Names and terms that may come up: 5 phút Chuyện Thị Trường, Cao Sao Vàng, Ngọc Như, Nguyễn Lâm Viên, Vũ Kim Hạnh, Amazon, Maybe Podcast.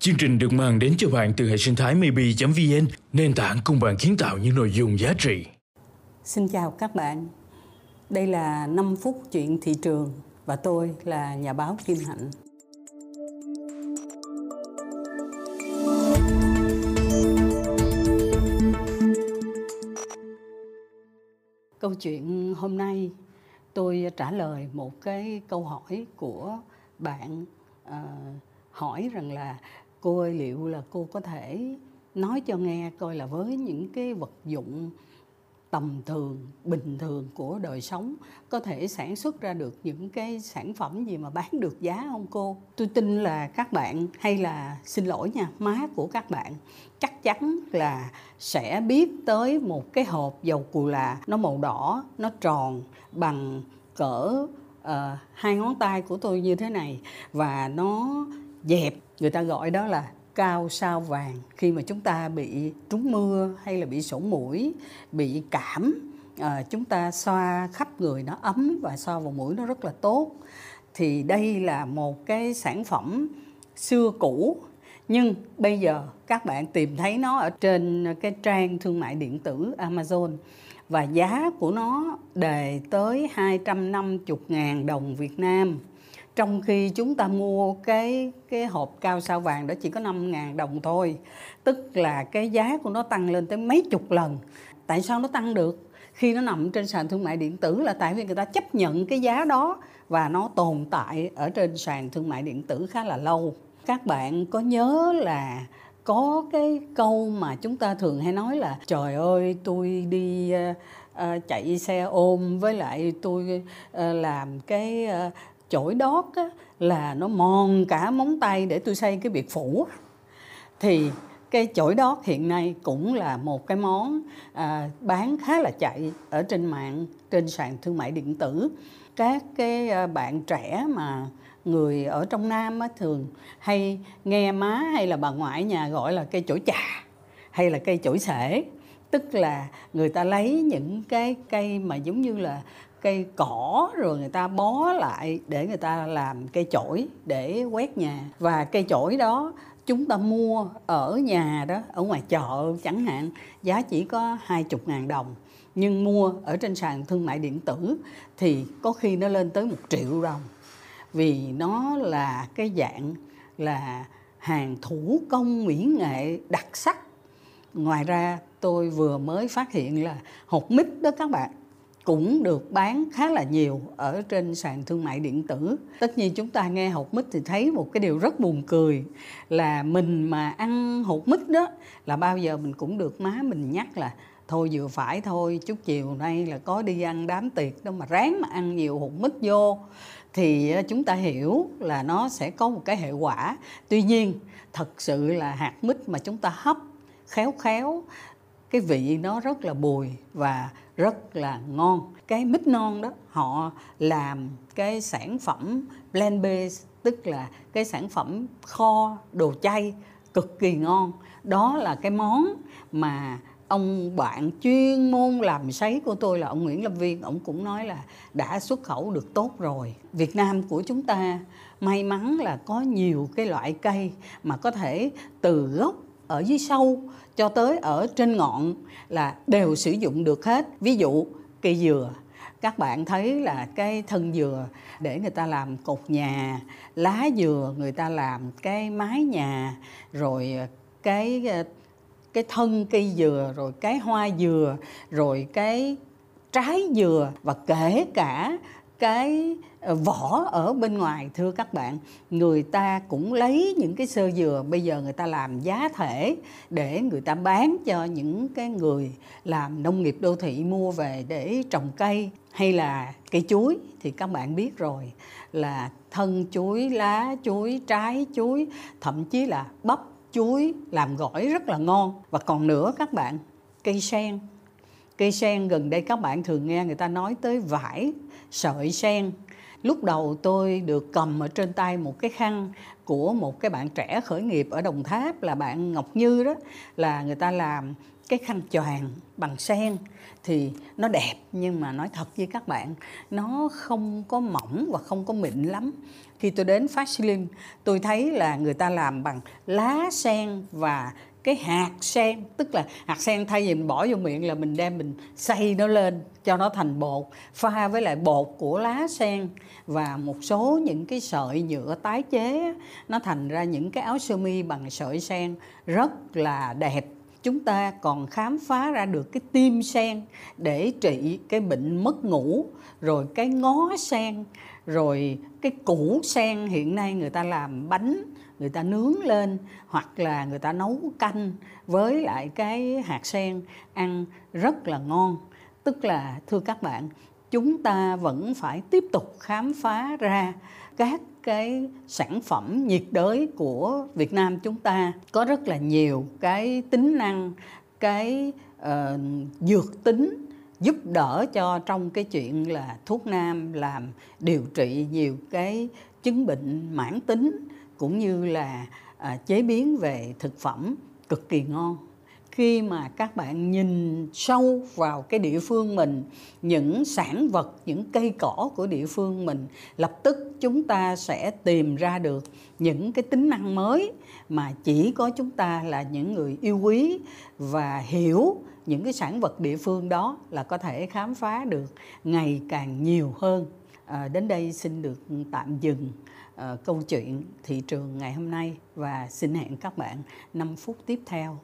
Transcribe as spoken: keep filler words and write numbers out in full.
Chương trình được mang đến cho bạn từ hệ sinh thái maybe chấm vn, nền tảng cùng bạn kiến tạo những nội dung giá trị. Xin chào các bạn. Đây là năm phút chuyện thị trường và tôi là nhà báo Kim Hạnh. Câu chuyện hôm nay tôi trả lời một cái câu hỏi của bạn uh, hỏi rằng là cô ơi, liệu là cô có thể nói cho nghe coi là với những cái vật dụng tầm thường, bình thường của đời sống có thể sản xuất ra được những cái sản phẩm gì mà bán được giá không cô? Tôi tin là các bạn, hay là xin lỗi nha, má của các bạn chắc chắn là sẽ biết tới một cái hộp dầu cù là nó màu đỏ, nó tròn bằng cỡ uh, hai ngón tay của tôi như thế này và nó dẹp, người ta gọi đó là cao sao vàng. Khi mà chúng ta bị trúng mưa hay là bị sổ mũi, bị cảm, à, chúng ta xoa khắp người nó ấm và xoa vào mũi nó rất là tốt. Thì đây là một cái sản phẩm xưa cũ, nhưng bây giờ các bạn tìm thấy nó ở trên cái trang thương mại điện tử Amazon và giá của nó đề tới hai trăm năm mươi ngàn đồng Việt Nam. Trong khi chúng ta mua cái cái hộp cao sao vàng đó chỉ có năm ngàn đồng thôi. Tức là cái giá của nó tăng lên tới mấy chục lần. Tại sao nó tăng được? Khi nó nằm trên sàn thương mại điện tử là tại vì người ta chấp nhận cái giá đó và nó tồn tại ở trên sàn thương mại điện tử khá là lâu. Các bạn có nhớ là có cái câu mà chúng ta thường hay nói là trời ơi, tôi đi uh, uh, chạy xe ôm với lại tôi uh, làm cái... Uh, chổi đót á, là nó mòn cả móng tay để tôi xây cái biệt phủ. Thì cái chổi đót hiện nay cũng là một cái món à, bán khá là chạy ở trên mạng, trên sàn thương mại điện tử. Các cái bạn trẻ mà người ở trong Nam á, thường hay nghe má hay là bà ngoại nhà gọi là cây chổi chà hay là cây chổi xể. Tức là người ta lấy những cái cây mà giống như là cây cỏ rồi người ta bó lại để người ta làm cây chổi để quét nhà. Và cây chổi đó chúng ta mua ở nhà đó, ở ngoài chợ chẳng hạn, giá chỉ có hai mươi ngàn đồng. Nhưng mua ở trên sàn thương mại điện tử thì có khi nó lên tới một triệu đồng. Vì nó là cái dạng là hàng thủ công mỹ nghệ đặc sắc. Ngoài ra tôi vừa mới phát hiện là hột mít đó các bạn cũng được bán khá là nhiều ở trên sàn thương mại điện tử. Tất nhiên chúng ta nghe hột mít thì thấy một cái điều rất buồn cười là mình mà ăn hột mít đó là bao giờ mình cũng được má mình nhắc là thôi vừa phải thôi, chút chiều nay là có đi ăn đám tiệc đâu mà ráng mà ăn nhiều hột mít vô. Thì chúng ta hiểu là nó sẽ có một cái hệ quả. Tuy nhiên thật sự là hạt mít mà chúng ta hấp khéo khéo, cái vị nó rất là bùi và rất là ngon. Cái mít non đó họ làm cái sản phẩm blend base, tức là cái sản phẩm kho đồ chay cực kỳ ngon. Đó là cái món mà ông bạn chuyên môn làm sấy của tôi là ông Nguyễn Lâm Viên, ông cũng nói là đã xuất khẩu được tốt rồi. Việt Nam của chúng ta may mắn là có nhiều cái loại cây mà có thể từ gốc ở dưới sâu cho tới ở trên ngọn là đều sử dụng được hết. Ví dụ cây dừa, các bạn thấy là cái thân dừa để người ta làm cột nhà, lá dừa người ta làm cái mái nhà, rồi cái cái thân cây dừa, rồi cái hoa dừa, rồi cái trái dừa và kể cả cái vỏ ở bên ngoài. Thưa các bạn, người ta cũng lấy những cái xơ dừa bây giờ người ta làm giá thể để người ta bán cho những cái người làm nông nghiệp đô thị mua về để trồng cây. Hay là cây chuối thì các bạn biết rồi, là thân chuối, lá chuối, trái chuối, thậm chí là bắp chuối làm gỏi rất là ngon. Và còn nữa các bạn, cây sen. Cây sen gần đây các bạn thường nghe người ta nói tới vải, sợi sen. Lúc đầu tôi được cầm ở trên tay một cái khăn của một cái bạn trẻ khởi nghiệp ở Đồng Tháp là bạn Ngọc Như đó, là người ta làm cái khăn choàng bằng sen thì nó đẹp, nhưng mà nói thật với các bạn, nó không có mỏng và không có mịn lắm. Khi tôi đến Phát Slim, tôi thấy là người ta làm bằng lá sen và cái hạt sen, tức là hạt sen thay vì mình bỏ vô miệng là mình đem mình xay nó lên cho nó thành bột, pha với lại bột của lá sen và một số những cái sợi nhựa tái chế, nó thành ra những cái áo sơ mi bằng sợi sen rất là đẹp. Chúng ta còn khám phá ra được cái tim sen để trị cái bệnh mất ngủ, rồi cái ngó sen, rồi cái củ sen hiện nay người ta làm bánh, người ta nướng lên hoặc là người ta nấu canh với lại cái hạt sen ăn rất là ngon. Tức là thưa các bạn, chúng ta vẫn phải tiếp tục khám phá ra các cái sản phẩm nhiệt đới của Việt Nam chúng ta có rất là nhiều cái tính năng, cái uh, dược tính giúp đỡ cho trong cái chuyện là thuốc nam làm điều trị nhiều cái chứng bệnh mãn tính, cũng như là uh, chế biến về thực phẩm cực kỳ ngon. Khi mà các bạn nhìn sâu vào cái địa phương mình, những sản vật, những cây cỏ của địa phương mình, lập tức chúng ta sẽ tìm ra được những cái tính năng mới mà chỉ có chúng ta là những người yêu quý và hiểu những cái sản vật địa phương đó là có thể khám phá được ngày càng nhiều hơn. À, đến đây xin được tạm dừng à, câu chuyện thị trường ngày hôm nay và xin hẹn các bạn năm phút tiếp theo.